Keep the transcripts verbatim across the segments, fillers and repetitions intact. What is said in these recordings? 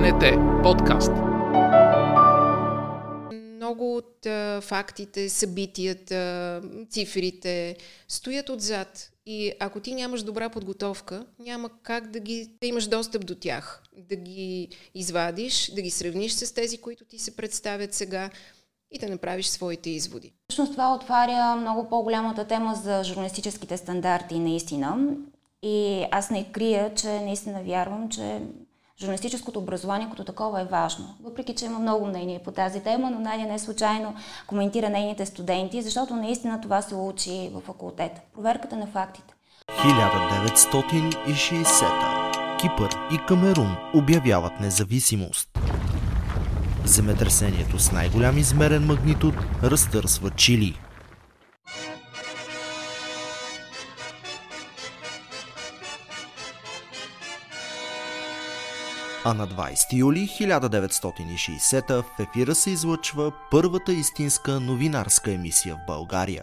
БНТ подкаст. Много от а, фактите, събитията, цифрите стоят отзад. И ако ти нямаш добра подготовка, няма как да, ги, да имаш достъп до тях. Да ги извадиш, да ги сравниш с тези, които ти се представят сега и да направиш своите изводи. Всъщност това отваря много по-голямата тема за журналистическите стандарти наистина. И аз не крия, че наистина вярвам, че журналистическото образование като такова е важно. Въпреки че има много мнение по тази тема, но Надя не случайно коментира нейните студенти, защото наистина това се учи в факултета. Проверката на фактите. хиляда деветстотин и шейсета. Кипър и Камерун обявяват независимост. Земетресението с най-голям измерен магнитуд разтърсва Чили. А на двайсети юли хиляда деветстотин и шейсета в ефира се излъчва първата истинска новинарска емисия в България.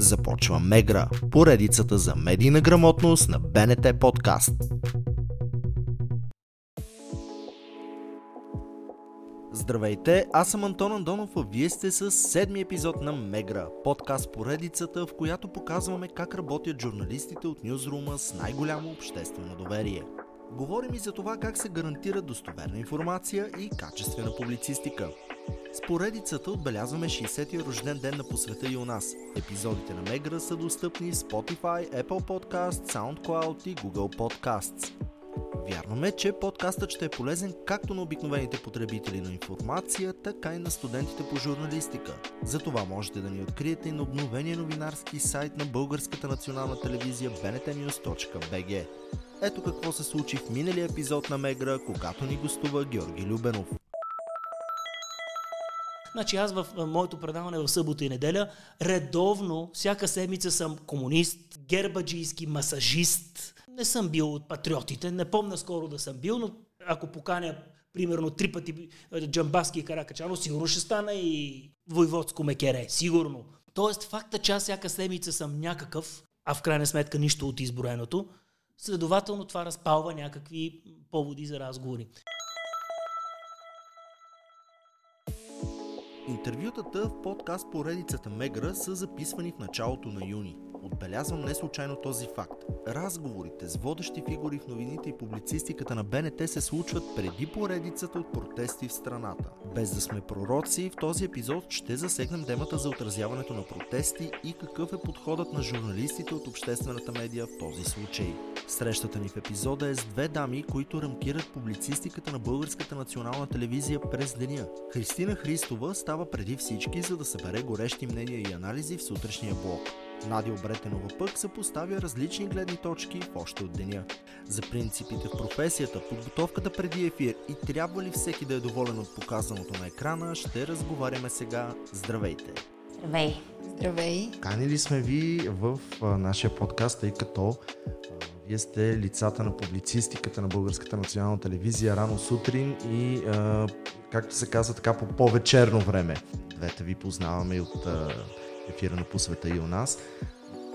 Започва Мегра, поредицата за медийна грамотност на БНТ подкаст. Здравейте, аз съм Антон Андонов, а вие сте с седми епизод на Мегра, подкаст поредицата, в която показваме как работят журналистите от Нюзрума с най-голямо обществено доверие. Говорим и за това как се гарантира достоверна информация и качествена публицистика. С поредицата отбелязваме шейсетия рожден ден на посвета и у нас. Епизодите на Мегра са достъпни в Spotify, Apple Podcast, SoundCloud и Google Podcasts. Вярваме, че подкастът ще е полезен както на обикновените потребители на информация, така и на студентите по журналистика. Затова можете да ни откриете и на обновения новинарски сайт на Българската национална телевизия би би си точка бе джи. Ето какво се случи в миналия епизод на Мегра, когато ни гостува Георги Любенов. Значи аз в моето предаване в събота и неделя редовно, всяка седмица съм комунист, гербаджийски масажист. Не съм бил от патриотите, не помня скоро да съм бил, но ако поканя примерно три пъти Джамбаски и Каракачано, сигурно ще стана и войводско мекере, сигурно. Тоест факта, че аз всяка седмица съм някакъв, а в крайна сметка нищо от изброеното, следователно това разпалва някакви поводи за разговори. Интервютата в подкаст поредицата Мегра са записвани в началото на юни. Отбелязвам не случайно този факт. Разговорите с водещи фигури в новините и публицистиката на БНТ се случват преди поредицата от протести в страната. Без да сме пророци, в този епизод ще засегнем темата за отразяването на протести и какъв е подходът на журналистите от обществената медия в този случай. Срещата ни в епизода е с две дами, които рамкират публицистиката на Българската национална телевизия през деня. Христина Христова става преди всички, за да събере горещи мнения и анализи в сутрешния блок. Надя Обретенова пък съпоставя различни гледни точки в още от деня. За принципите в професията, подготовката преди ефир и трябва ли всеки да е доволен от показаното на екрана, ще разговаряме сега. Здравейте! Здравей! Здравей! Канили сме ви в нашия подкаст, тъй като вие сте лицата на публицистиката на Българската национална телевизия рано сутрин и, както се казва, така по по-вечерно време. Двете ви познаваме и от ефира на по света и у нас.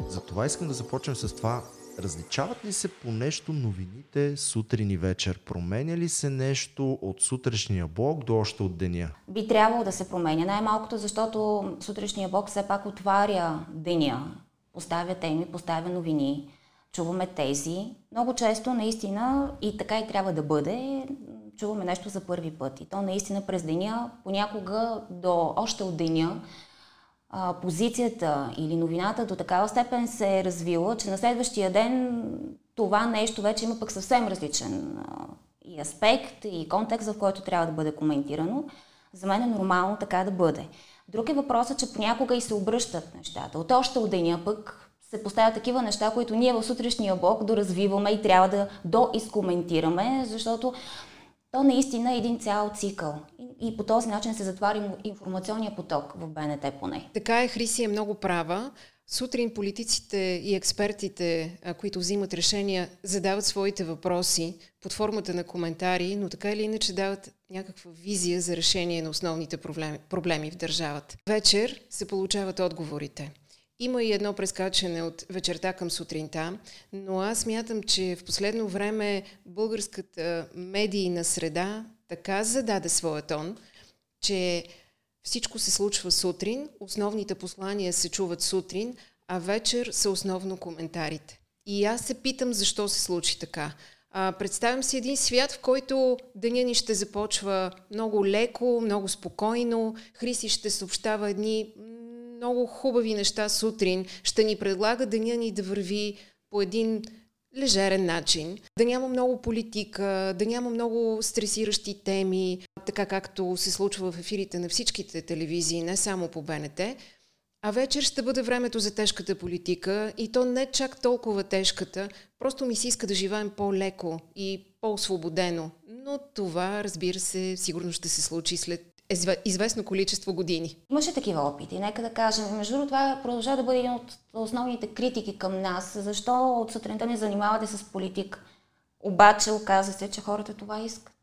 Затова искам да започнем с това. Различават ли се по нещо новините сутрин и вечер? Променя ли се нещо от сутрешния блок до още от деня? Би трябвало да се променя. Най-малкото, защото сутрешния блок все пак отваря деня. Поставя теми, поставя новини. Чуваме тези. Много често, наистина, и така и трябва да бъде, чуваме нещо за първи път. И то наистина през деня, понякога до още от деня, позицията или новината до такава степен се е развила, че на следващия ден това нещо вече има пък съвсем различен и аспект, и контекст, в който трябва да бъде коментирано. За мен е нормално така да бъде. Друг е въпросът, че понякога и се обръщат нещата. От още от деня пък се поставят такива неща, които ние в сутрешния блок доразвиваме и трябва да доизкоментираме, защото то наистина е един цял цикъл. И по този начин се затваря информационния поток в Б Н Т поне. Така е, Хриси е много права. Сутрин политиците и експертите, които взимат решения, задават своите въпроси под формата на коментари, но така или иначе дават някаква визия за решение на основните проблеми, проблеми в държавата. Вечер се получават отговорите. Има и едно прескачане от вечерта към сутринта, но аз смятам, че в последно време българската медийна среда така зададе своя тон, че всичко се случва сутрин, основните послания се чуват сутрин, а вечер са основно коментарите. И аз се питам защо се случи така. А, представям си един свят, в който деня ни ще започва много леко, много спокойно. Хриси ще съобщава едни много хубави неща сутрин, ще ни предлага деня ни да върви по един лежерен начин, да няма много политика, да няма много стресиращи теми, така както се случва в ефирите на всичките телевизии, не само по Б Н Т, а вечер ще бъде времето за тежката политика и то не чак толкова тежката, просто ми се иска да живеем по-леко и по-освободено, но това, разбира се, сигурно ще се случи след известно количество години. Имаше такива опити, нека да кажем. Между другото, това продължава да бъде един от основните критики към нас. Защо от сутринта не занимавате с политика? Обаче оказва се, че хората това искат.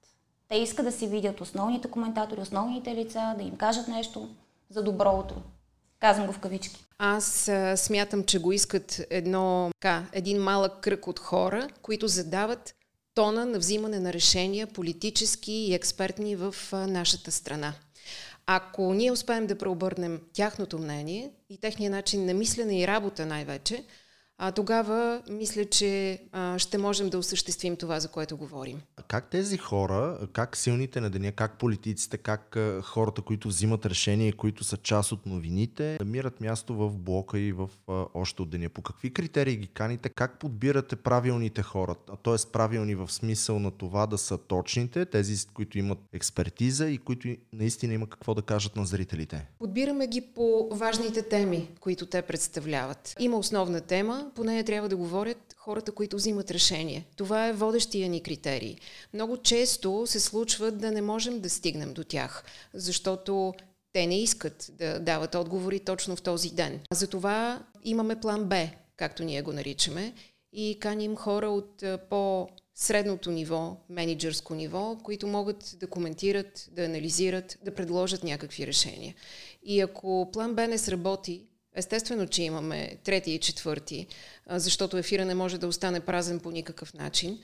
Те искат да си видят основните коментатори, основните лица, да им кажат нещо за доброто. Казвам го в кавички. Аз а, смятам, че го искат едно, ка, един малък кръг от хора, които задават тона на взимане на решения, политически и експертни в нашата страна. Ако ние успеем да преобърнем тяхното мнение и техния начин на мислене и работа най-вече, а тогава мисля, че а, ще можем да осъществим това, за което говорим. Как тези хора, как силните на деня, как политиците, как а, хората, които взимат решения, които са част от новините, намират място в блока и в а, още от деня? По какви критерии ги каните? Как подбирате правилните хора? Т.е. правилни в смисъл на това да са точните, тези, които имат експертиза и които наистина има какво да кажат на зрителите? Подбираме ги по важните теми, които те представляват. Има основна тема, по нея трябва да говорят хората, които взимат решение. Това е водещия ни критерий. Много често се случва да не можем да стигнем до тях, защото те не искат да дават отговори точно в този ден. Затова имаме план Б, както ние го наричаме, и каним хора от по-средното ниво, менеджерско ниво, които могат да коментират, да анализират, да предложат някакви решения. И ако план Б не сработи, естествено, че имаме трети и четвърти, защото ефира не може да остане празен по никакъв начин.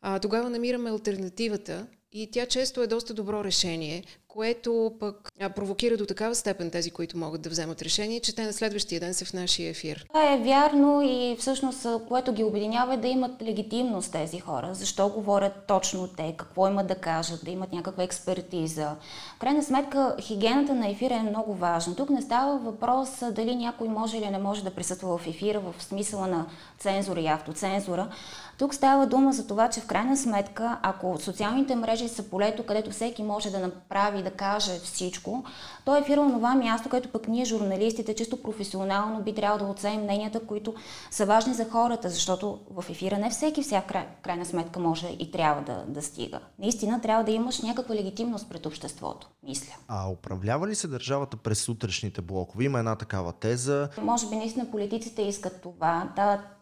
А тогава намираме алтернативата и тя често е доста добро решение, което пък провокира до такава степен тези, които могат да вземат решение, че те на следващия ден са в нашия ефир. Това е вярно и всъщност, което ги обединява, е да имат легитимност тези хора. Защо говорят точно те, какво имат да кажат, да имат някаква експертиза. В крайна сметка, хигиената на ефира е много важна. Тук не става въпрос дали някой може или не може да присъства в ефира в смисъла на цензура и автоцензура. Тук става дума за това, че в крайна сметка, ако социалните мрежи са полето, където всеки може да направи, да каже всичко, то е ефир онова място, което пък ние, журналистите, чисто професионално би трябвало да оценим мненията, които са важни за хората, защото в ефира не всеки всяка крайна сметка може и трябва да, да стига. Наистина трябва да имаш някаква легитимност пред обществото, мисля. А управлява ли се държавата през сутрешните блокове? Има една такава теза. Може би наистина политиците искат това,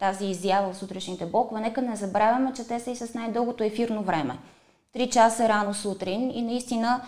тази изява в сутрешните блокове. Нека не забравяме, че те са и с най-дългото ефирно време. Три часа рано сутрин и наистина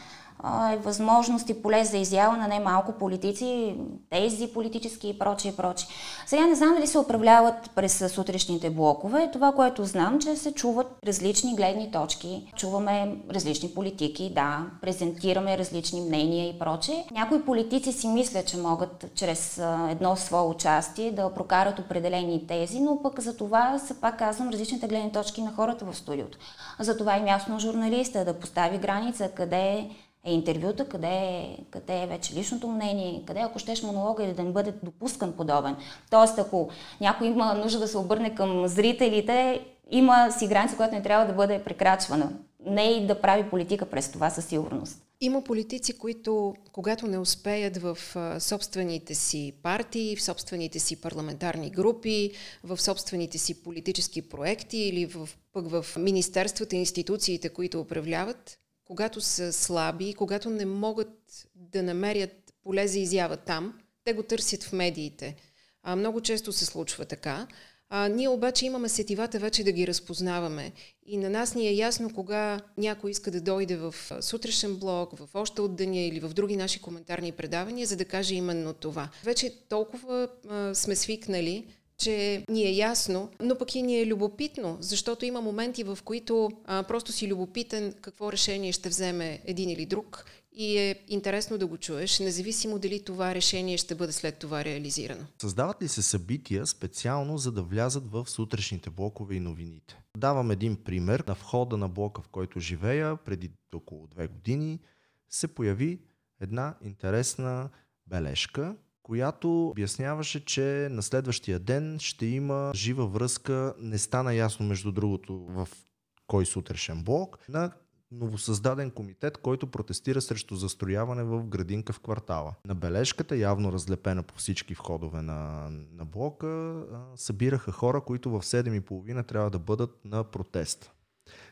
е възможност и поле за изява на немалко политици, тези политически и прочие, и прочие. Сега не знам дали се управляват през сутрешните блокове. Това, което знам, че се чуват различни гледни точки. Чуваме различни политики, да, презентираме различни мнения и прочие. Някои политици си мислят, че могат чрез едно свое участие да прокарат определени тези, но пък за това са, пак казвам, различните гледни точки на хората в студиото. За това е място на журналиста да постави граница, къде е е интервюта, къде е, къде е вече личното мнение, къде ако щеш монолога или да не бъде допускан подобен. Тоест, ако някой има нужда да се обърне към зрителите, има си граница, която не трябва да бъде прекрачвана. Не и да прави политика през това със сигурност. Има политици, които, когато не успеят в собствените си партии, в собствените си парламентарни групи, в собствените си политически проекти или в, пък в министерствата и институциите, които управляват, когато са слаби, когато не могат да намерят поле за изява там, те го търсят в медиите. А, много често се случва така. А, ние обаче имаме сетивата вече да ги разпознаваме. И на нас ни е ясно кога някой иска да дойде в сутрешен блог, в още от деня или в други наши коментарни предавания, за да каже именно това. Вече толкова а, сме свикнали, че ни е ясно, но пък и ни е любопитно, защото има моменти, в които а, просто си любопитен какво решение ще вземе един или друг и е интересно да го чуеш, независимо дали това решение ще бъде след това реализирано. Създават ли се събития специално, за да влязат в сутрешните блокове и новините? Давам един пример. На входа на блока, в който живея, преди около две години, се появи една интересна бележка, която обясняваше, че на следващия ден ще има жива връзка, не стана ясно между другото в кой сутрешен блок, на новосъздаден комитет, който протестира срещу застрояване в градинка в квартала. На бележката, явно разлепена по всички входове на, на блока, събираха хора, които в седем и половина трябва да бъдат на протест.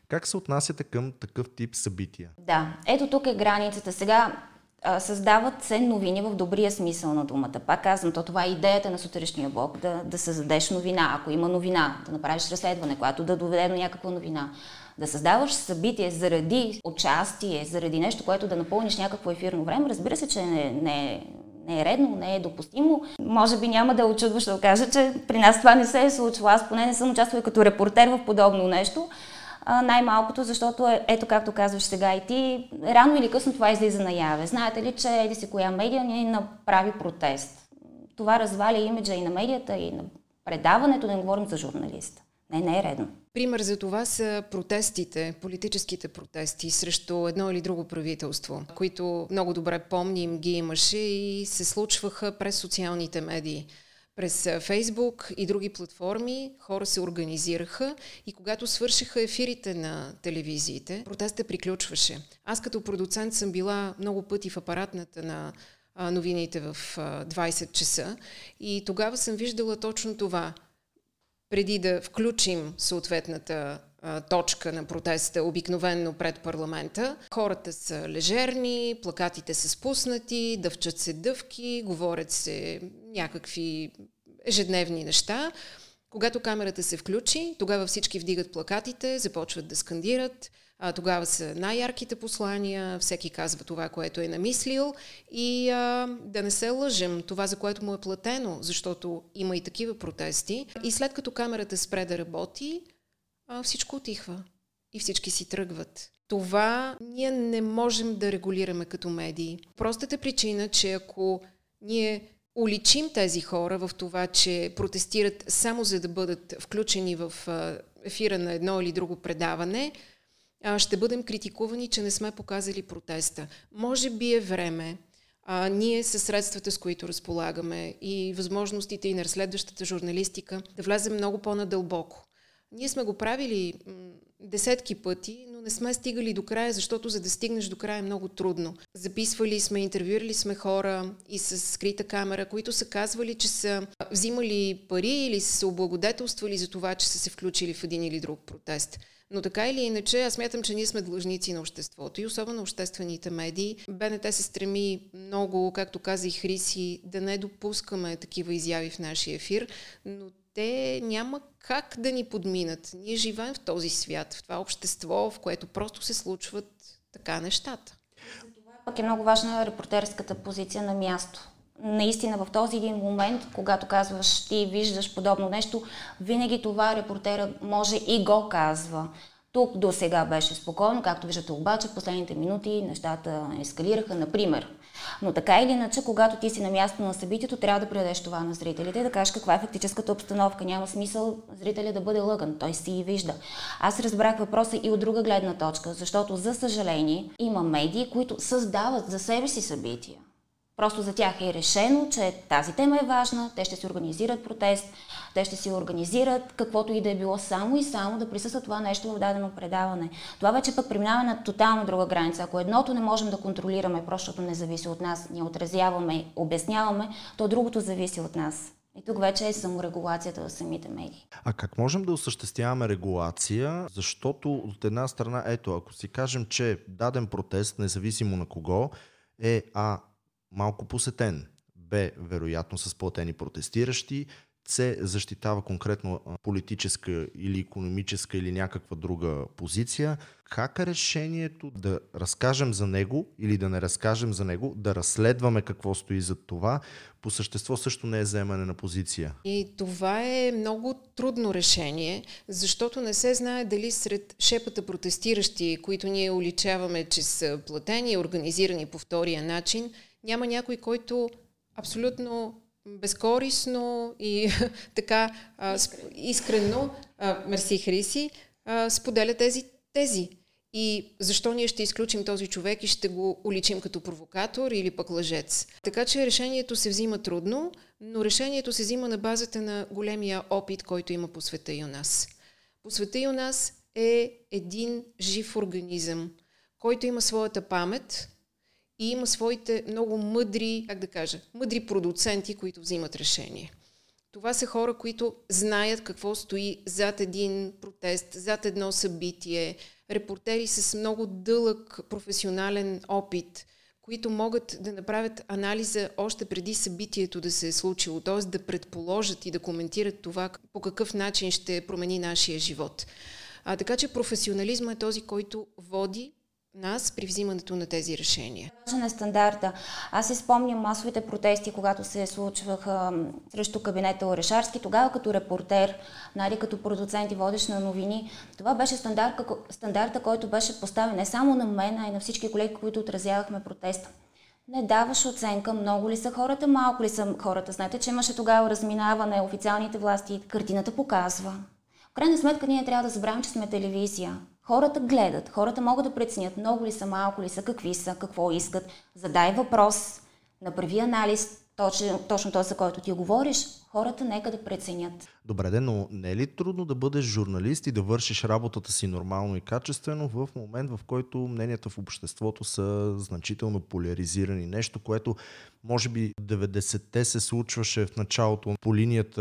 Как се отнасяте към такъв тип събития? Да, ето тук е границата. Сега създават се новини в добрия смисъл на думата. Пак казвам, то това е идеята на сутрешния блок, да, да създадеш новина. Ако има новина, да направиш разследване, което да доведе до някаква новина. Да създаваш събитие заради участие, заради нещо, което да напълниш някакво ефирно време, разбира се, че не, не, не е редно, не е допустимо. Може би няма да е очудващо да кажа, че при нас това не се е случило. Аз поне не съм участвала като репортер в подобно нещо. А, най-малкото, защото е, ето както казваш сега и ти, рано или късно това излиза наяве. Знаете ли, че еди си коя медия ни направи протест? Това разваля имиджа и на медията, и на предаването, да не говорим за журналиста. Не, не е редно. Пример за това са протестите, политическите протести срещу едно или друго правителство, които много добре помним, ги имаше и се случваха през социалните медии. През Facebook и други платформи хора се организираха и когато свършиха ефирите на телевизиите, протестът приключваше. Аз като продуцент съм била много пъти в апаратната на новините в двайсет часа и тогава съм виждала точно това. Преди да включим съответната а, точка на протеста, обикновенно пред парламента, хората са лежерни, плакатите са спуснати, дъвчат се дъвки, говорят се някакви ежедневни неща. Когато камерата се включи, тогава всички вдигат плакатите, започват да скандират, а, тогава са най-ярките послания, всеки казва това, което е намислил и а, да не се лъжем, това, за което му е платено, защото има и такива протести. И след като камерата спре да работи, а, всичко отихва и всички си тръгват. Това ние не можем да регулираме като медии. Простата причина, че ако ние уличим тези хора в това, че протестират само за да бъдат включени в ефира на едно или друго предаване, ще бъдем критикувани, че не сме показали протеста. Може би е време а, ние със средствата, с които разполагаме и възможностите и на разследващата журналистика да влезем много по-надълбоко. Ние сме го правили десетки пъти, но не сме стигали до края, защото за да стигнеш до края е много трудно. Записвали сме, интервюирали сме хора и с скрита камера, които са казвали, че са взимали пари или са се облагодетелствали за това, че са се включили в един или друг протест. Но така или иначе, аз смятам, че ние сме длъжници на обществото и особено обществените медии. БНТ се стреми много, както каза и Хриси, да не допускаме такива изяви в нашия ефир, но те няма как да ни подминат. Ние живеем в този свят, в това общество, в което просто се случват така нещата. Това пък е много важна репортерската позиция на място. Наистина в този един момент, когато казваш, ти виждаш подобно нещо, винаги това репортера може и го казва. Тук до сега беше спокойно, както виждате обаче, в последните минути нещата ескалираха, например. Но така или иначе, когато ти си на място на събитието, трябва да предадеш това на зрителите, да кажеш каква е фактическата обстановка. Няма смисъл зрителя да бъде лъган, той си и вижда. Аз разбрах въпроса и от друга гледна точка, защото за съжаление има медии, които създават за себе си събития. Просто за тях е решено, че тази тема е важна, те ще си организират протест, те ще си организират каквото и да е било, само и само да присъства това нещо в дадено предаване. Това вече пък преминава на тотално друга граница. Ако едното не можем да контролираме, прощото не зависи от нас, ние отразяваме, обясняваме, то другото зависи от нас. И тук вече е саморегулацията в самите медии. А как можем да осъществяваме регулация? Защото от една страна, ето, ако си кажем, че даден протест, независимо на кого, е а, малко посетен, б, вероятно с платени протестиращи, се защитава конкретно политическа или икономическа или някаква друга позиция. Как е решението да разкажем за него или да не разкажем за него, да разследваме какво стои зад това, по същество също не е заемане на позиция? И това е много трудно решение, защото не се знае дали сред шепата протестиращи, които ние уличаваме, че са платени и организирани по втория начин, няма някой, който абсолютно безкорисно и така а, сп, искрено, а, мерси Хриси, а, споделя тези тези. И защо ние ще изключим този човек и ще го уличим като провокатор или пък лъжец? Така че решението се взима трудно, но решението се взима на базата на големия опит, който има по света и у нас. По света и у нас е един жив организъм, който има своята памет и има своите много мъдри, как да кажа, мъдри продуценти, които взимат решение. Това са хора, които знаят какво стои зад един протест, зад едно събитие, репортери с много дълъг професионален опит, които могат да направят анализа още преди събитието да се е случило, т.е. да предположат и да коментират това по какъв начин ще промени нашия живот. А, така че професионализма е този, който води нас при взимането на тези решения. Важен е стандарта. Аз си спомням масовите протести, когато се случваха срещу кабинета Орешарски. Тогава като репортер, нали, като продуцент и водещ на новини, това беше стандарт, стандарта, който беше поставен не само на мен, а и на всички колеги, които отразявахме протеста. Не даваш оценка, много ли са хората, малко ли са хората. Знаете, че имаше тогава разминаване, официалните власти, картината показва. В крайна сметка ние трябва да забравим, че сме телевизия. Хората гледат, хората могат да преценят много ли са, малко ли са, какви са, какво искат. Задай въпрос, направи анализ, точно, точно този, за който ти говориш, хората нека да преценят. Добре де, но не е ли трудно да бъдеш журналист и да вършиш работата си нормално и качествено в момент, в който мненията в обществото са значително поляризирани? Нещо, което може би деветдесетте се случваше в началото по линията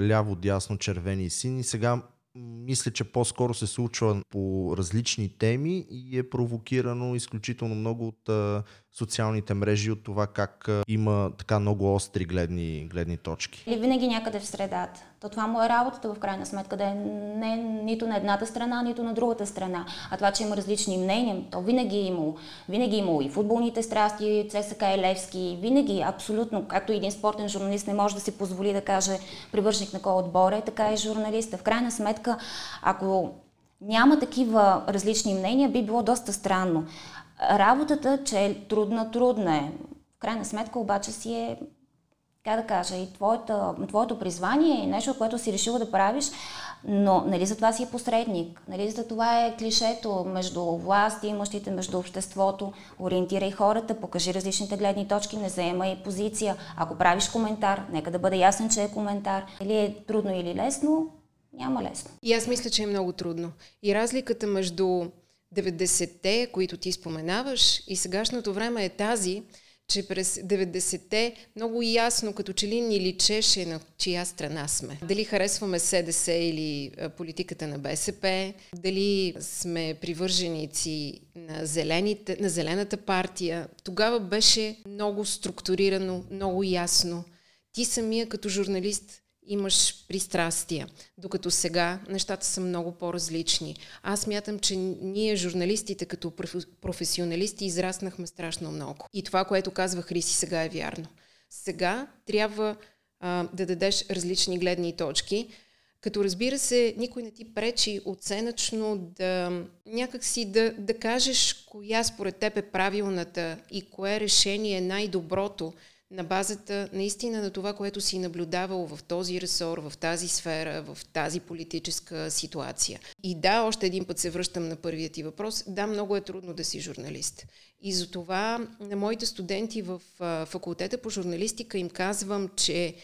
ляво-дясно, червени и сини, сега мисля, че по-скоро се случва по различни теми и е провокирано изключително много от а, социалните мрежи, от това как а, има така много остри гледни, гледни точки. Или винаги някъде в средата. То това му е работата в крайна сметка, да е не, нито на едната страна, нито на другата страна. А това, че има различни мнения, то винаги е имало. Винаги е имало и футболните страсти, и ЦСКА, и Левски, винаги, абсолютно, както един спортен журналист не може да си позволи да каже привърженик на кой отбор е, така и журналиста. В крайна сметка, ако няма такива различни мнения, би било доста странно. Работата, че е трудна, трудна е. В крайна сметка обаче си е, как да кажа, и твоето, твоето призвание е нещо, което си решила да правиш, но нали за това си е посредник, нали за това е клишето между власти, имащите, между обществото, ориентирай хората, покажи различните гледни точки, не заемай позиция. Ако правиш коментар, нека да бъде ясен, че е коментар. Или е трудно, или лесно, няма лесно. И аз мисля, че е много трудно. И разликата между деветдесетте, които ти споменаваш, и сегашното време е тази, че през деветдесетте много ясно, като че ли ни личеше на чия страна сме. Дали харесваме СДС или политиката на БСП, дали сме привърженици на, зелените, на Зелената партия. Тогава беше много структурирано, много ясно. Ти самия като журналист имаш пристрастия, докато сега нещата са много по-различни. Аз смятам, че ние журналистите като професионалисти израснахме страшно много. И това, което казва Хриси сега е вярно. Сега трябва а, да дадеш различни гледни точки, като разбира се, никой не ти пречи оценъчно да някакси да, да кажеш коя според теб е правилната и кое решение е най-доброто, на базата наистина на това, което си наблюдавал в този ресор, в тази сфера, в тази политическа ситуация. И да, още един път се връщам на първия ти въпрос. Да, много е трудно да си журналист. И затова на моите студенти в факултета по журналистика им казвам, че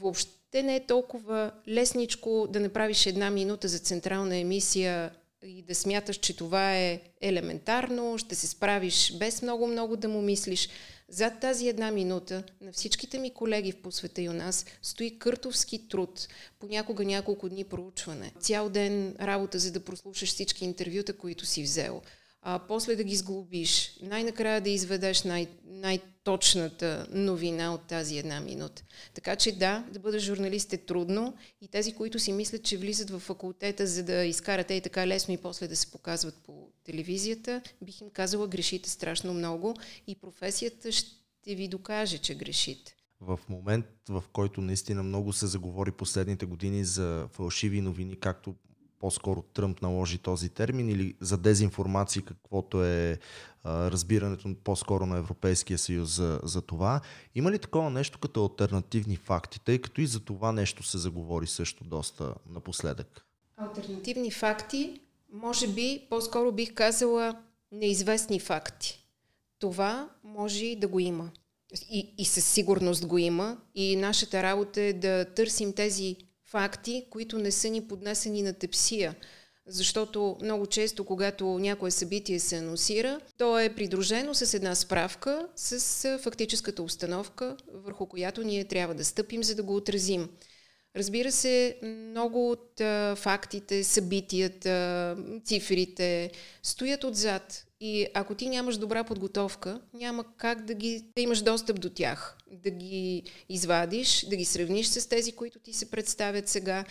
въобще не е толкова лесничко да направиш една минута за централна емисия и да смяташ, че това е елементарно, ще се справиш без много-много да му мислиш. Зад тази една минута на всичките ми колеги по света и у нас стои къртовски труд, понякога няколко дни проучване, цял ден работа, за да прослушаш всички интервюта, които си взел, а после да ги сглобиш, най-накрая да изведеш най- най-точната новина от тази една минута. Така че да, да бъдеш журналист е трудно и тези, които си мислят, че влизат в факултета, за да изкарат ей така лесно и после да се показват по телевизията, бих им казала, грешите страшно много и професията ще ви докаже, че грешите. В момент, в който наистина много се заговори последните години за фалшиви новини, както по-скоро Тръмп наложи този термин, или за дезинформация, каквото е а, разбирането по-скоро на Европейския съюз за, за това. Има ли такова нещо като алтернативни факти, тъй като и за това нещо се заговори също доста напоследък? Алтернативни факти, може би, по-скоро бих казала неизвестни факти. Това може и да го има. И, и със сигурност го има. И нашата работа е да търсим тези факти, които не са ни поднесени на тепсия. Защото много често, когато някое събитие се анонсира, то е придружено с една справка с фактическата установка, върху която ние трябва да стъпим, за да го отразим. Разбира се, много от а, фактите, събитията, цифрите стоят отзад. И ако ти нямаш добра подготовка, няма как да, ги, да имаш достъп до тях, да ги извадиш, да ги сравниш с тези, които ти се представят сега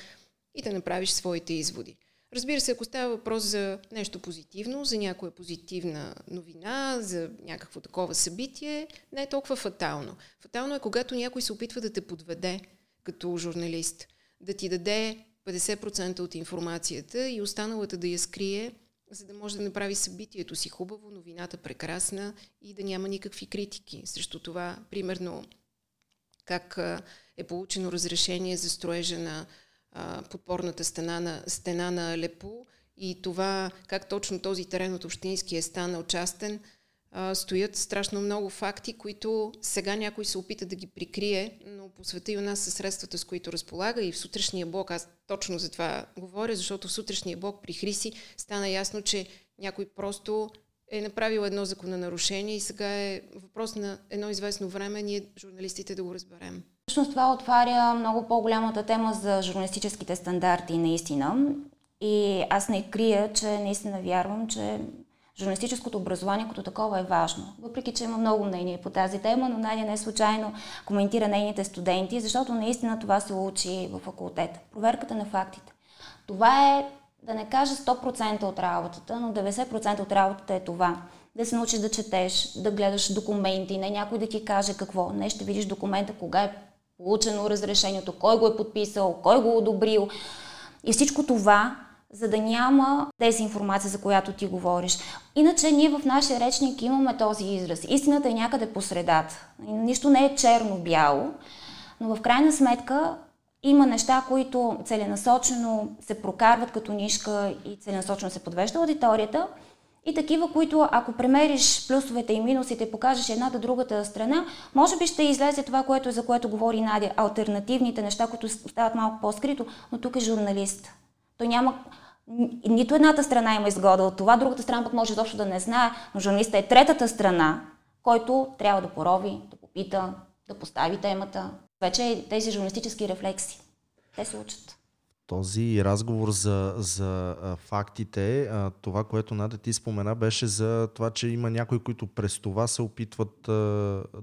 и да направиш своите изводи. Разбира се, ако става въпрос за нещо позитивно, за някоя позитивна новина, за някакво такова събитие, не е толкова фатално. Фатално е, когато някой се опитва да те подведе като журналист, да ти даде петдесет процента от информацията и останалата да я скрие, за да може да направи събитието си хубаво, новината прекрасна и да няма никакви критики. Срещу това, примерно, как е получено разрешение за строежа на а, подпорната стена на, стена на Алепо и това, как точно този терен от общински е станал частен, а, стоят страшно много факти, които сега някой се опита да ги прикрие, но по света и у нас със средствата, с които разполага и в сутрешния блок, аз точно за това говоря, защото в сутрешния блок при Хриси стана ясно, че някой просто е направил едно закононарушение и сега е въпрос на едно известно време ние журналистите да го разберем. Всъщност това отваря много по-голямата тема за журналистическите стандарти наистина и аз не крия, че наистина вярвам, че журналистическото образование като такова е важно. Въпреки, че има много мнение по тази тема, но Надя не случайно коментира нейните студенти, защото наистина това се учи в факултета. Проверката на фактите. Това е, да не кажа сто процента от работата, но деветдесет процента от работата е това. Да се научиш да четеш, да гледаш документи, не някой да ти каже какво. Не ще видиш документа, кога е получено разрешението, кой го е подписал, кой го е одобрил. И всичко това, за да няма тези информация, за която ти говориш. Иначе ние в нашия речник имаме този израз. Истината е някъде по средата. Нищо не е черно-бяло, но в крайна сметка има неща, които целенасочено се прокарват като нишка и целенасочено се подвежда аудиторията и такива, които ако премериш плюсовете и минусите и покажеш едната другата страна, може би ще излезе това, което, за което говори Надя, алтернативните неща, които стават малко по-скрито, но тук е журналист. Той няма... Нито едната страна има изгода от това, другата страна пък може изобщо да не знае, но журналистът е третата страна, който трябва да порови, да попита, да постави темата. Вече тези журналистически рефлекси, те се учат. Този разговор за, за фактите, това, което Надя ти спомена, беше за това, че има някои, които през това се опитват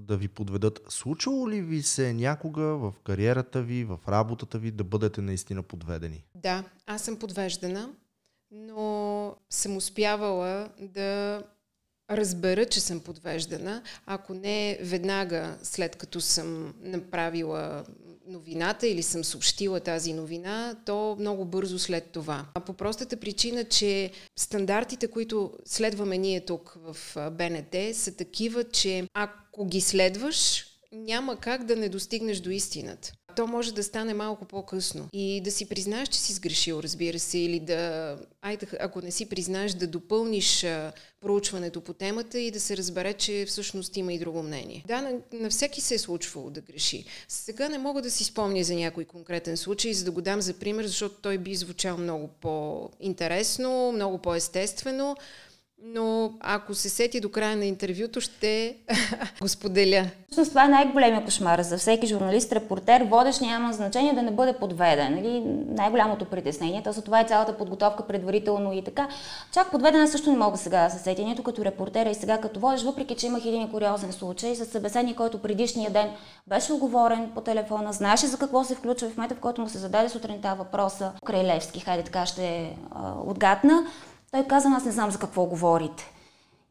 да ви подведат. Случило ли ви се някога в кариерата ви, в работата ви, да бъдете наистина подведени? Да, аз съм подвеждана, но съм успявала да разбера, че съм подвеждана, ако не веднага след като съм направила новината или съм съобщила тази новина, то много бързо след това. А по простата причина, че стандартите, които следваме ние тук в Б Н Т, са такива, че ако ги следваш, няма как да не достигнеш до истината. То може да стане малко по-късно. И да си признаеш, че си сгрешил, разбира се, или да, айде, ако не си признаеш, да допълниш а, проучването по темата и да се разбере, че всъщност има и друго мнение. Да, на, на всеки се е случвало да греши. Сега не мога да си спомня за някой конкретен случай, за да го дам за пример, защото той би звучал много по-интересно, много по-естествено, но ако се сети до края на интервюто, ще го споделя. Всъщност това е най-големия кошмар за всеки журналист, репортер, водещ, няма значение да не бъде подведен. Нали? Най-голямото притеснение, т.е. това е цялата подготовка предварително и така. Чак подведена също не мога сега да се сетя, нито като репортер и сега като водещ, въпреки че имах един куриозен случай с събеседник, който предишния ден беше оговорен по телефона, знаеше за какво се включва, в момента в който му се зададе сутринта въпроса край Левски, хайде така ще а, отгадна. Той каза, аз не знам за какво говорите.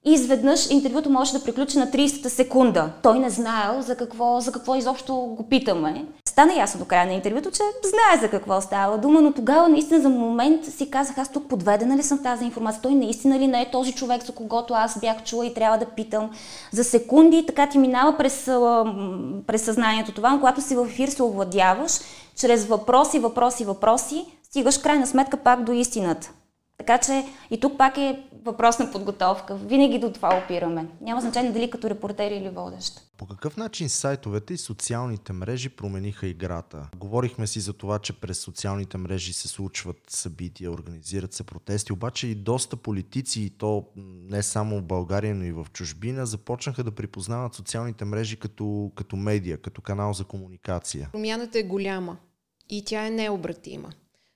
И изведнъж интервюто може да приключи на тридесета секунда. Той не знаел за какво, за какво изобщо го питаме. Стана ясно до края на интервюто, че знае за какво става дума, но тогава наистина за момент си казах, аз тук подведена ли съм в тази информация? Той наистина ли не е този човек, за когото аз бях чула и трябва да питам? За секунди така ти минава през, през съзнанието това, но когато си в ефир се овладяваш, чрез въпроси, въпроси, въпроси, стигаш крайна сметка пак до истината. Така че и тук пак е въпрос на подготовка. Винаги до това опираме. Няма значение дали като репортер или водещ. По какъв начин сайтовете и социалните мрежи промениха играта? Говорихме си за това, че през социалните мрежи се случват събития, организират се протести, обаче и доста политици, и то не само в България, но и в чужбина, започнаха да припознават социалните мрежи като, като медия, като канал за комуникация. Промяната е голяма и тя е необратима.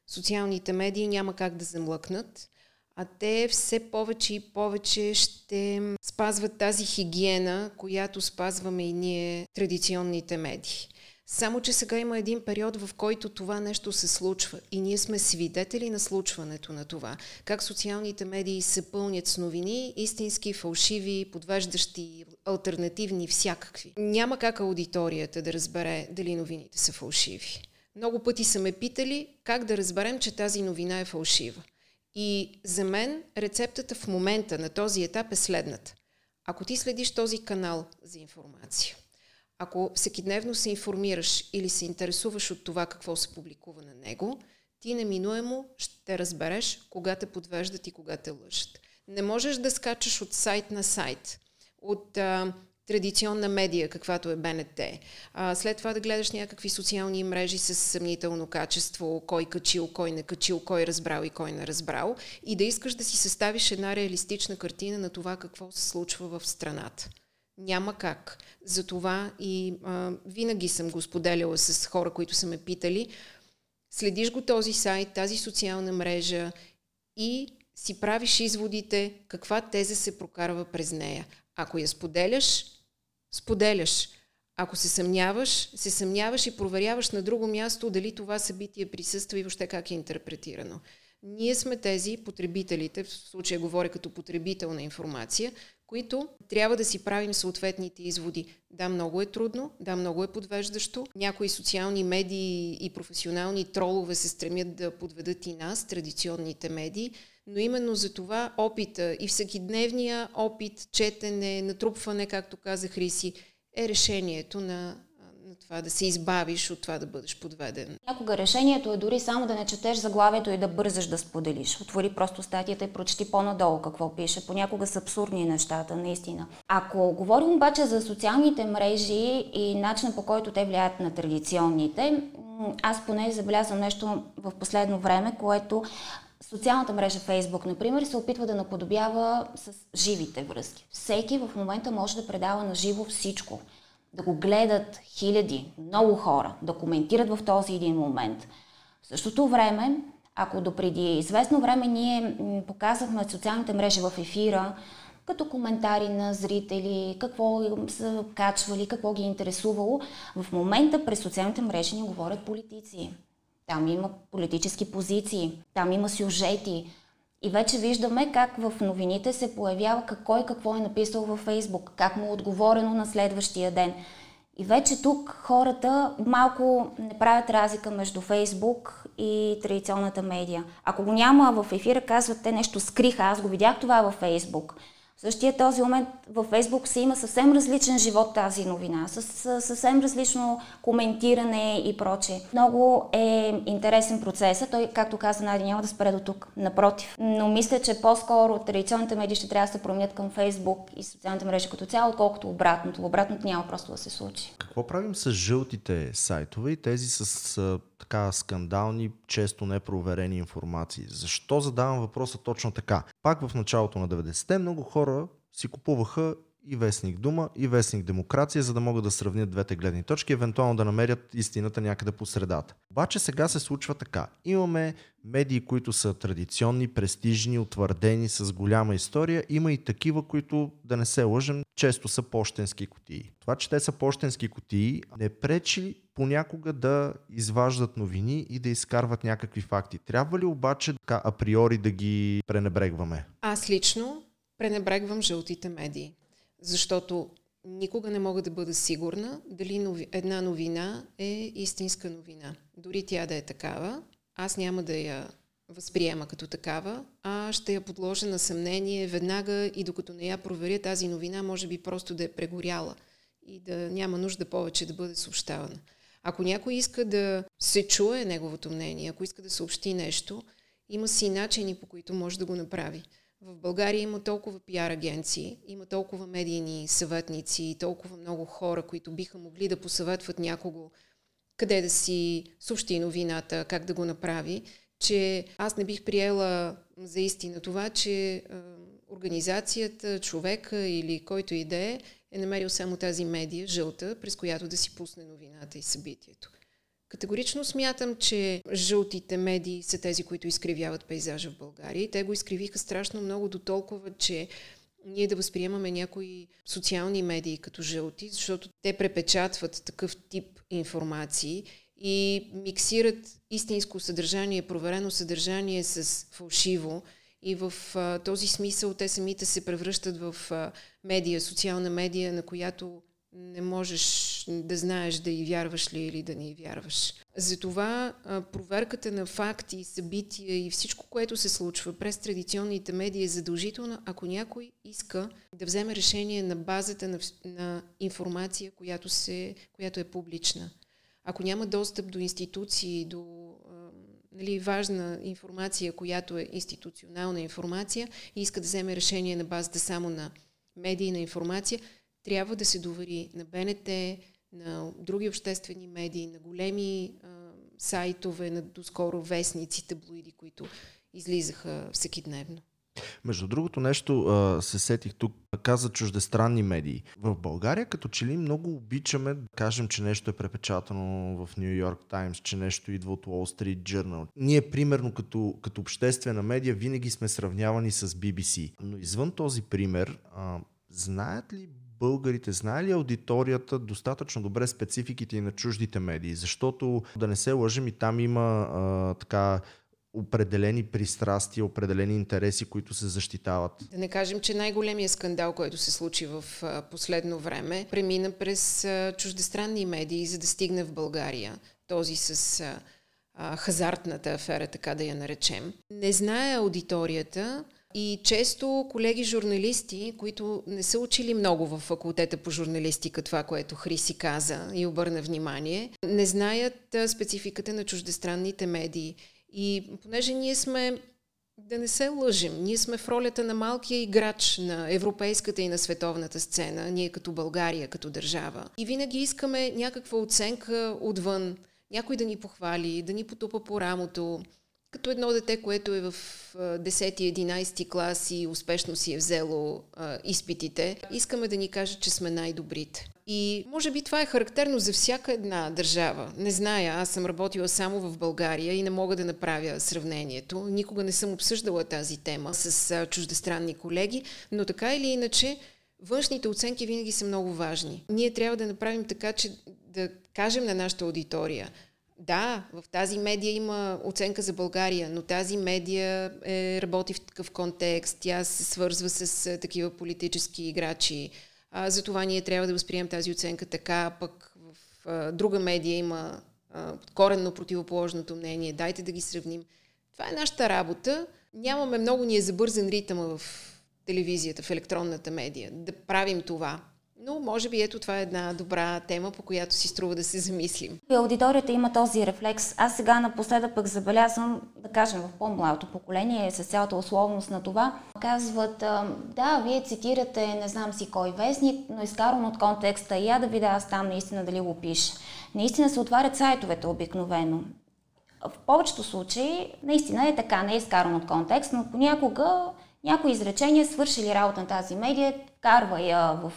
Социалните медии няма как да замлъкнат, а те все повече и повече ще спазват тази хигиена, която спазваме и ние традиционните медии. Само че сега има един период, в който това нещо се случва и ние сме свидетели на случването на това. Как социалните медии се пълнят с новини, истински, фалшиви, подвеждащи, алтернативни, всякакви. Няма как аудиторията да разбере дали новините са фалшиви. Много пъти са ме питали как да разберем, че тази новина е фалшива. И за мен рецептата в момента на този етап е следната. Ако ти следиш този канал за информация, ако всекидневно се информираш или се интересуваш от това какво се публикува на него, ти неминуемо ще разбереш кога те подвеждат и кога те лъжат. Не можеш да скачаш от сайт на сайт, от... традиционна медия, каквато е Б Н Т. А, след това да гледаш някакви социални мрежи с съмнително качество, кой качил, кой не качил, кой разбрал и кой не разбрал, и да искаш да си съставиш една реалистична картина на това какво се случва в страната. Няма как. Затова и а, винаги съм го споделяла с хора, които са ме питали. Следиш го този сайт, тази социална мрежа и си правиш изводите каква теза се прокарва през нея. Ако я споделяш, споделяш. Ако се съмняваш, се съмняваш и проверяваш на друго място дали това събитие присъства и въобще как е интерпретирано. Ние сме тези потребителите, в случая говоря като потребител на информация, които трябва да си правим съответните изводи. Да, много е трудно, да, много е подвеждащо. Някои социални медии и професионални тролове се стремят да подведат и нас, традиционните медии, но именно за това опита и всекидневния опит, четене, натрупване, както каза Хриси, е решението на, на това да се избавиш от това да бъдеш подведен. Някога решението е дори само да не четеш заглавието и да бързаш да споделиш. Отвори просто статията и прочети по-надолу какво пише. Понякога са абсурдни нещата, наистина. Ако говорим обаче за социалните мрежи и начина по който те влияят на традиционните, аз поне забелязвам нещо в последно време, което... Социалната мрежа Facebook, например, се опитва да наподобява с живите връзки. Всеки в момента може да предава на живо всичко. Да го гледат хиляди, много хора, да коментират в този един момент. В същото време, ако допреди известно време ние показахме социалните мрежи в ефира, като коментари на зрители, какво са качвали, какво ги е интересувало, в момента през социалните мрежи ни говорят политици. Там има политически позиции, там има сюжети. И вече виждаме как в новините се появява какво и какво е написал във Фейсбук, как му е отговорено на следващия ден. И вече тук хората малко не правят разлика между Фейсбук и традиционната медия. Ако го няма в ефира, казват те нещо скриха, аз го видях това във Фейсбук. В същия този момент във Фейсбук се има съвсем различен живот тази новина, с съвсем различно коментиране и прочее. Много е интересен процесът. Той, както каза Надя, няма да спре до тук. Напротив. Но мисля, че по-скоро традиционните медии ще трябва да се променят към Фейсбук и социалната мрежа като цяло, отколкото обратното. Обратното няма просто да се случи. Какво правим с жълтите сайтове и тези с така скандални, често непроверени информации? Защо задавам въпроса точно така? Пак в началото на деветдесетте много хора си купуваха и вестник Дума, и вестник Демокрация, за да могат да сравнят двете гледни точки, евентуално да намерят истината някъде по средата. Обаче сега се случва така. Имаме медии, които са традиционни, престижни, утвърдени, с голяма история. Има и такива, които, да не се лъжем, често са пощенски кутии. Това, че те са пощенски кутии, не пречи понякога да изваждат новини и да изкарват някакви факти. Трябва ли обаче така априори да ги пренебрегваме? Аз лично пренебрегвам жълтите медии, защото никога не мога да бъда сигурна дали нови... една новина е истинска новина. Дори тя да е такава, аз няма да я възприема като такава, а ще я подложа на съмнение веднага и докато не я проверя, тази новина може би просто да е прегоряла и да няма нужда повече да бъде съобщавана. Ако някой иска да се чуе неговото мнение, ако иска да съобщи нещо, има си начини, по които може да го направи. В България има толкова пиар агенции, има толкова медийни съветници и толкова много хора, които биха могли да посъветват някого къде да си съобщи новината, как да го направи, че аз не бих приела за истина това, че е, организацията, човека или който и да е, е намерил само тази медия, жълта, през която да си пусне новината и събитието. Категорично смятам, че жълтите медии са тези, които изкривяват пейзажа в България и те го изкривиха страшно много до толкова, че ние да възприемаме някои социални медии като жълти, защото те препечатват такъв тип информации и миксират истинско съдържание, проверено съдържание с фалшиво и в а, този смисъл те самите се превръщат в а, медия, социална медия, на която не можеш да знаеш да й вярваш ли или да не й вярваш. Затова а, проверката на факти, събития и всичко, което се случва през традиционните медии е задължително, ако някой иска да вземе решение на базата на, на информация, която, се, която е публична. Ако няма достъп до институции, до а, нали, важна информация, която е институционална информация и иска да вземе решение на базата само на медийна информация, трябва да се довери на Б Н Т, на други обществени медии, на големи а, сайтове, на доскоро вестници, таблоиди, които излизаха всекидневно. Между другото нещо а, се сетих тук, каза чуждестранни медии. В България като че ли много обичаме да кажем, че нещо е препечатано в New York Times, че нещо идва от Wall Street Journal. Ние примерно като, като обществена медия винаги сме сравнявани с Би Би Си. Но извън този пример, а, знаят ли българите, знае ли аудиторията достатъчно добре спецификите и на чуждите медии? Защото, да не се лъжим, и там има а, така определени пристрастия, определени интереси, които се защитават. Да не кажем, че най-големият скандал, който се случи в а, последно време, премина през а, чуждестранни медии, за да стигне в България. Този с а, а, хазартната афера, така да я наречем. Не знае аудиторията. И често колеги журналисти, които не са учили много в факултета по журналистика, това, което Хриси каза и обърна внимание, не знаят спецификата на чуждестранните медии. И понеже ние сме, да не се лъжим, ние сме в ролята на малкия играч на европейската и на световната сцена, ние като България, като държава. И винаги искаме някаква оценка отвън, някой да ни похвали, да ни потупа по рамото, като едно дете, което е в десети-единайсети клас и успешно си е взело а, изпитите, искаме да ни кажат, че сме най-добрите. И може би това е характерно за всяка една държава. Не зная, аз съм работила само в България и не мога да направя сравнението. Никога не съм обсъждала тази тема с а, чуждестранни колеги, но така или иначе външните оценки винаги са много важни. Ние трябва да направим така, че да кажем на нашата аудитория: да, в тази медия има оценка за България, но тази медия е, работи в такъв контекст, тя се свързва с е, такива политически играчи. А, затова ние трябва да възприемем тази оценка така, пък в е, друга медия има е, коренно противоположното мнение. Дайте да ги сравним. Това е нашата работа. Нямаме много, ни е забързан ритъма в телевизията, в електронната медия, да правим това. Но може би ето това е една добра тема, по която си струва да се замислим. Аудиторията има този рефлекс. Аз сега напоследък пък забелязвам, да кажем в по-младото поколение, с цялата условност на това, казват, да, вие цитирате не знам си кой вестник, но изкарвам от контекста и я да видя аз там наистина дали го пише. Наистина се отварят сайтовете обикновено. В повечето случаи наистина е така, не е изкарвам от контекст, но понякога някои изречения свършили работа на тази медия, карва я в,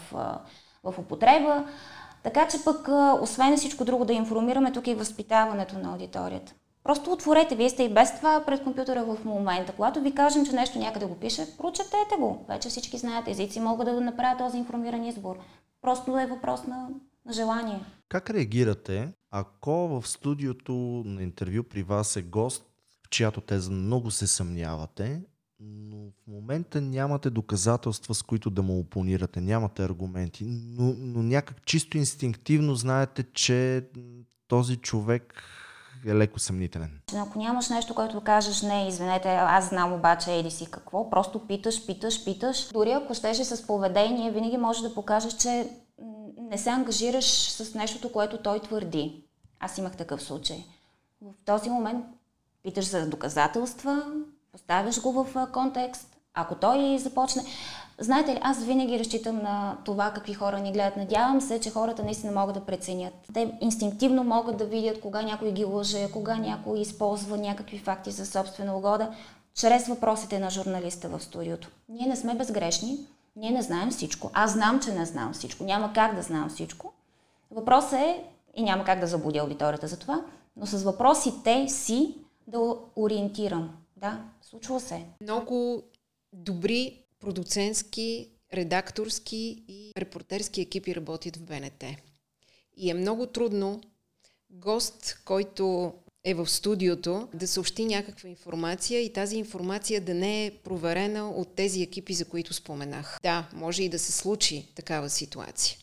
в употреба. Така че пък, освен всичко друго да информираме, тук и възпитаването на аудиторията. Просто отворете, вие сте и без това пред компютъра в момента. Когато ви кажем, че нещо някъде го пише, прочетете го. Вече всички знаят, езици могат да направят този информиран избор. Просто е въпрос на, на желание. Как реагирате, ако в студиото на интервю при вас е гост, в чиято теза много се съмнявате, но в момента нямате доказателства, с които да му опонирате, нямате аргументи, но, но някак чисто инстинктивно знаете, че този човек е леко съмнителен. Ако нямаш нещо, което кажеш, не, извинете, аз знам обаче еди си какво, просто питаш, питаш, питаш. Дори ако щеше с поведение, винаги можеш да покажеш, че не се ангажираш с нещото, което той твърди. Аз имах такъв случай. В този момент питаш за доказателства, поставяш го в контекст, ако той започне. Знаете ли, аз винаги разчитам на това какви хора ни гледат. Надявам се, че хората наистина могат да преценят. Те инстинктивно могат да видят кога някой ги лъже, кога някой използва някакви факти за собствена угода, чрез въпросите на журналиста в студиото. Ние не сме безгрешни, ние не знаем всичко. Аз знам, че не знам всичко. Няма как да знам всичко. Въпросът е, и няма как да заблудя аудиторията за това, но с въпросите си да ориентирам. Да, случва се. Много добри продуцентски, редакторски и репортерски екипи работят в Б Н Т. И е много трудно гост, който е в студиото, да съобщи някаква информация и тази информация да не е проверена от тези екипи, за които споменах. Да, може и да се случи такава ситуация.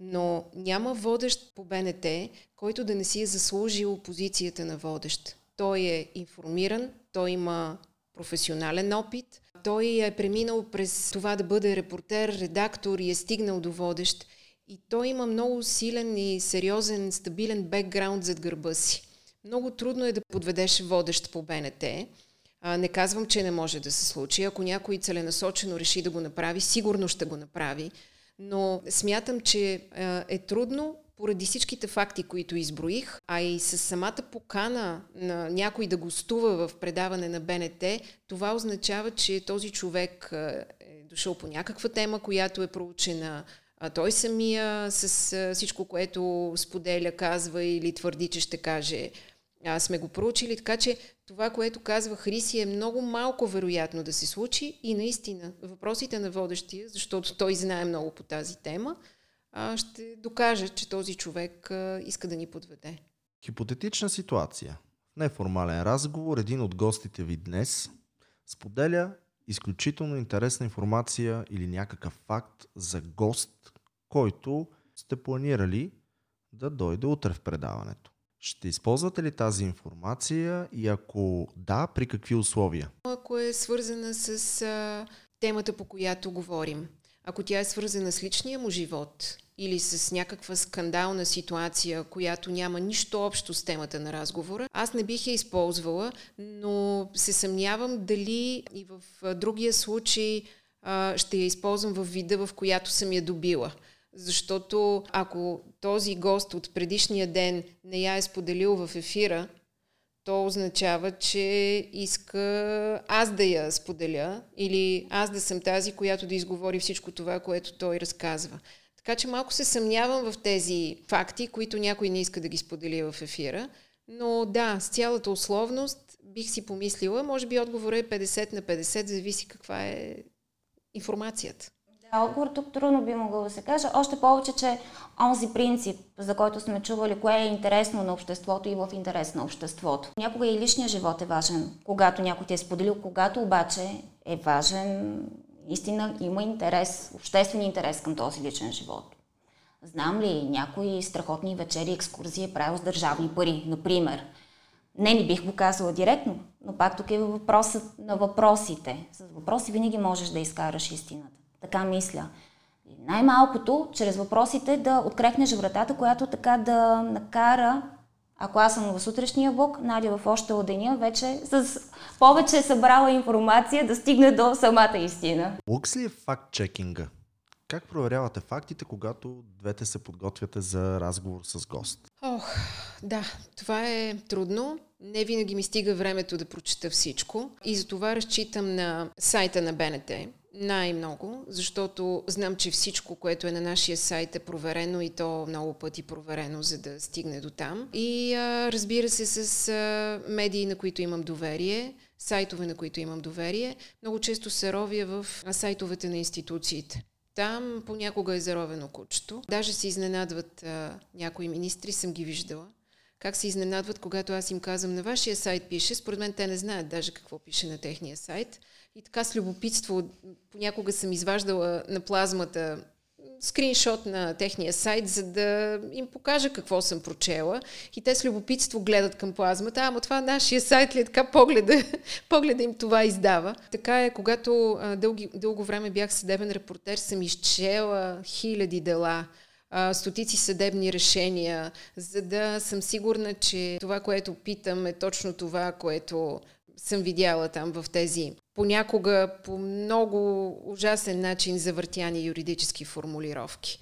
Но няма водещ по Б Н Т, който да не си е заслужил позицията на водещ. Той е информиран, той има професионален опит, той е преминал през това да бъде репортер, редактор и е стигнал до водещ. И той има много силен и сериозен, стабилен бекграунд зад гърба си. Много трудно е да подведеш водещ по Б Н Т. А, не казвам, че не може да се случи. Ако някой целенасочено реши да го направи, сигурно ще го направи. Но смятам, че а, е трудно, поради всичките факти, които изброих, а и с самата покана на някой да гостува в предаване на Б Н Т, това означава, че този човек е дошъл по някаква тема, която е проучена, а той самия с всичко, което споделя, казва или твърди, че ще каже, а сме го проучили, така че това, което казва Хриси, е много малко вероятно да се случи и наистина въпросите на водещия, защото той знае много по тази тема, ще докаже, че този човек иска да ни подведе. Хипотетична ситуация. В неформален разговор един от гостите ви днес споделя изключително интересна информация или някакъв факт за гост, който сте планирали да дойде утре в предаването. Ще използвате ли тази информация и ако да, при какви условия? Ако е свързана с темата, по която говорим. Ако тя е свързана с личния му живот или с някаква скандална ситуация, която няма нищо общо с темата на разговора, аз не бих я използвала, но се съмнявам дали и в другия случай а, ще я използвам във вида, в която съм я добила. Защото ако този гост от предишния ден не я е споделил в ефира, то означава, че иска аз да я споделя или аз да съм тази, която да изговори всичко това, което той разказва. Така че малко се съмнявам в тези факти, които някой не иска да ги сподели в ефира. Но да, с цялата условност бих си помислила. Може би отговорът е петдесет на петдесет, зависи каква е информацията. Да, отговор тук трудно би могъл да се каже. Още повече, че онзи принцип, за който сме чували, кое е интересно на обществото и в интерес на обществото. Някога и личният живот е важен, когато някой ти е споделил, когато обаче е важен, истина има интерес, обществен интерес към този личен живот. Знам ли, някои страхотни вечери, екскурзии е правил с държавни пари, например. Не, не бих го казала директно, Но пак тук е въпросът на въпросите. С въпроси винаги можеш да изкараш истината. Така мисля. И най-малкото, чрез въпросите да открехнеш вратата, която така да накара, ако аз съм в сутрешния блок, Надя в още от деня вече с повече събрала информация да стигне до самата истина. Лукс ли е факт-чекинга? Как проверявате фактите, когато двете се подготвяте за разговор с гост? Ох, да, това е трудно. Не винаги ми стига времето да прочета всичко и затова разчитам на сайта на Б Н Т най-много, защото знам, че всичко, което е на нашия сайт е проверено и то много пъти проверено, за да стигне до там. И а, разбира се, с а, медии, на които имам доверие, сайтове, на които имам доверие, много често се ровя в сайтовете на институциите. Там понякога е заровено кучето. Даже се изненадват а, някои министри, съм ги виждала. Как се изненадват, когато аз им казвам, на вашия сайт пише, според мен те не знаят даже какво пише на техния сайт. И така с любопитство, понякога съм изваждала на плазмата скриншот на техния сайт, за да им покажа какво съм прочела. И те с любопитство гледат към плазмата. Ама това нашия сайт ли е така? Погледа, погледа им това издава. Така е, когато дълги, дълго време бях съдебен репортер, съм изчела хиляди дела, стотици съдебни решения, за да съм сигурна, че това, което питам, е точно това, което съм видяла там в тези понякога по много ужасен начин завъртяни юридически формулировки.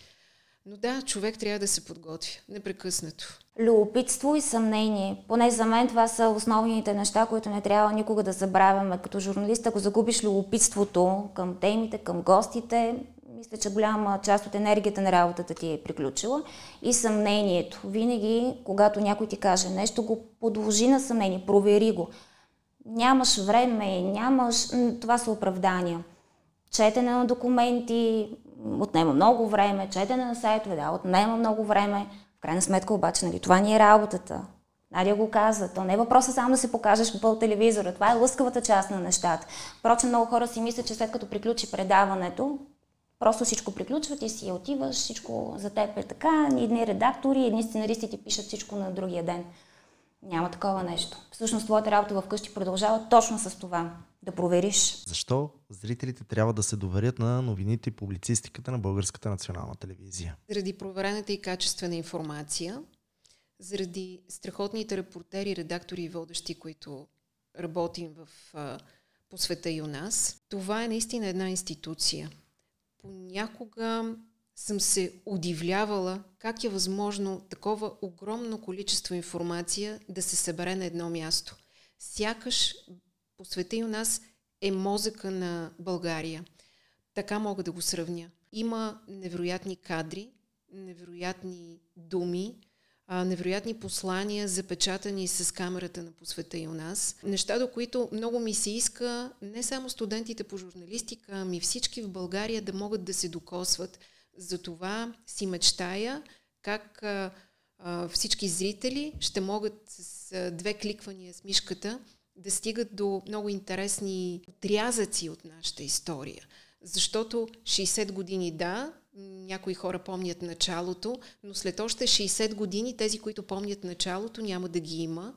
Но да, човек трябва да се подготви непрекъснато. Любопитство и съмнение. Поне за мен това са основните неща, които не трябва никога да забравяме. Като журналист, ако загубиш любопитството към темите, към гостите, мисля, че голяма част от енергията на работата ти е приключила. И съмнението. Винаги, когато някой ти каже нещо, го подложи на съмнение, провери го. Нямаш време, нямаш... Това са оправдания. Четене на документи отнема много време, четене на сайтове, да, отнема много време. В крайна сметка обаче, нали, това ни е работата. Надя го каза, то не е въпросът само да се покажеш по телевизора, това е лъскавата част на нещата. Впрочем, много хора си мислят, че след като приключи предаването, просто всичко приключва, ти си отиваш, всичко за теб е така, едни редактори, едни сценаристи ти пишат всичко на другия ден. Няма такова нещо. Всъщност, твоята работа вкъщи продължава точно с това. Да провериш. Защо зрителите трябва да се доверят на новините и публицистиката на Българската национална телевизия? Заради проверената и качествена информация, заради страхотните репортери, редактори и водещи, които работим в, по света и у нас. Това е наистина една институция. Понякога съм се удивлявала как е възможно такова огромно количество информация да се събере на едно място. Сякаш по света и у нас е мозъка на България. Така мога да го сравня. Има невероятни кадри, невероятни думи, невероятни послания, запечатани с камерата на по света и у нас. Неща, до които много ми се иска не само студентите по журналистика, ами всички в България да могат да се докосват. Затова си мечтая как а, а, всички зрители ще могат с а, две кликвания с мишката да стигат до много интересни отрязъци от нашата история. Защото шейсет години, да, някои хора помнят началото, но след още шейсет години тези, които помнят началото, няма да ги има.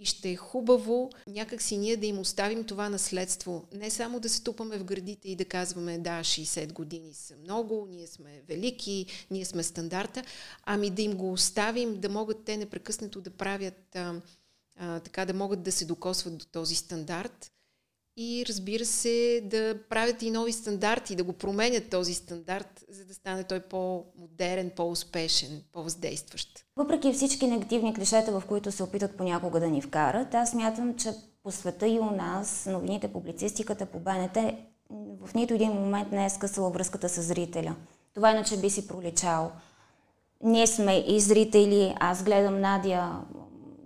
И ще е хубаво някакси ние да им оставим това наследство. Не само да се тупаме в гърдите и да казваме, да, шейсет години са много, ние сме велики, ние сме стандарта, ами да им го оставим, да могат те непрекъснато да правят, а, а, така да могат да се докосват до този стандарт. И разбира се, да правят и нови стандарти, да го променят този стандарт, за да стане той по-модерен, по-успешен, по-въздействащ. Въпреки всички негативни клишета, в които се опитат понякога да ни вкарат, аз смятам, че по света и у нас новините, публицистиката по Б Н Т в нито един момент не е скъсала връзката с зрителя. Това иначе би си проличало. Ние сме и зрители, аз гледам Надя...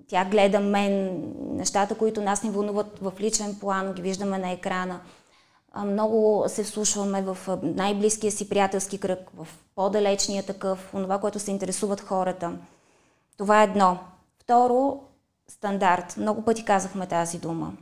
Тя гледа мен, нещата, които нас ни вълнуват в личен план, ги виждаме на екрана. Много се вслушваме в най-близкия си приятелски кръг, в по-далечния такъв, това, което се интересуват хората. Това е едно. Второ, стандарт. Много пъти казахме тази дума.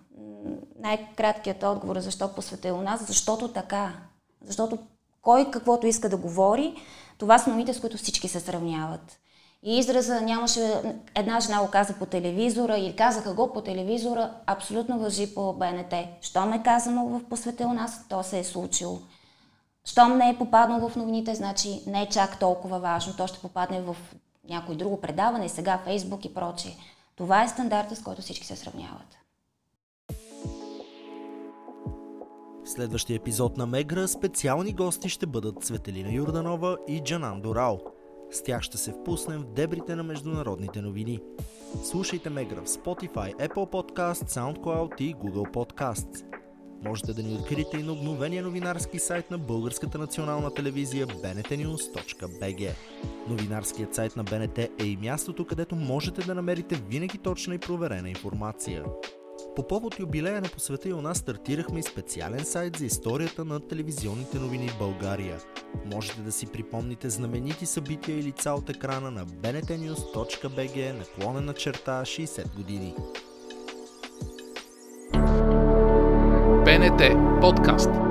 Най-краткият отговор е защо по света е у нас, защото така. Защото кой каквото иска да говори, това са новините, с които всички се сравняват. И израза нямаше, една жена го каза по телевизора или казаха го по телевизора, абсолютно лъжи по Б Н Т. Щом е казано в посветил нас, то се е случило. Щом не е попаднало в новините, значи не е чак толкова важно. То ще попадне в някое друго предаване, сега Фейсбук и прочие. Това е стандартът, с който всички се сравняват. Следващия епизод на Мегра специални гости ще бъдат Светелина Юрданова и Джанан Дорал. С тях ще се впуснем в дебрите на международните новини. Слушайте Мегра в Spotify, Apple Podcast, SoundCloud и Google Podcasts. Можете да ни откриете и на обновения новинарски сайт на Българската национална телевизия би ен ти нюз точка би джи. Новинарският сайт на Б Н Т е и мястото, където можете да намерите винаги точна и проверена информация. По повод юбилея на посвета и у нас стартирахме специален сайт за историята на телевизионните новини в България. Можете да си припомните знаменити събития и лица от екрана на би ен ти нюз точка би джи наклонена черта шейсет години. Б Н Т подкаст.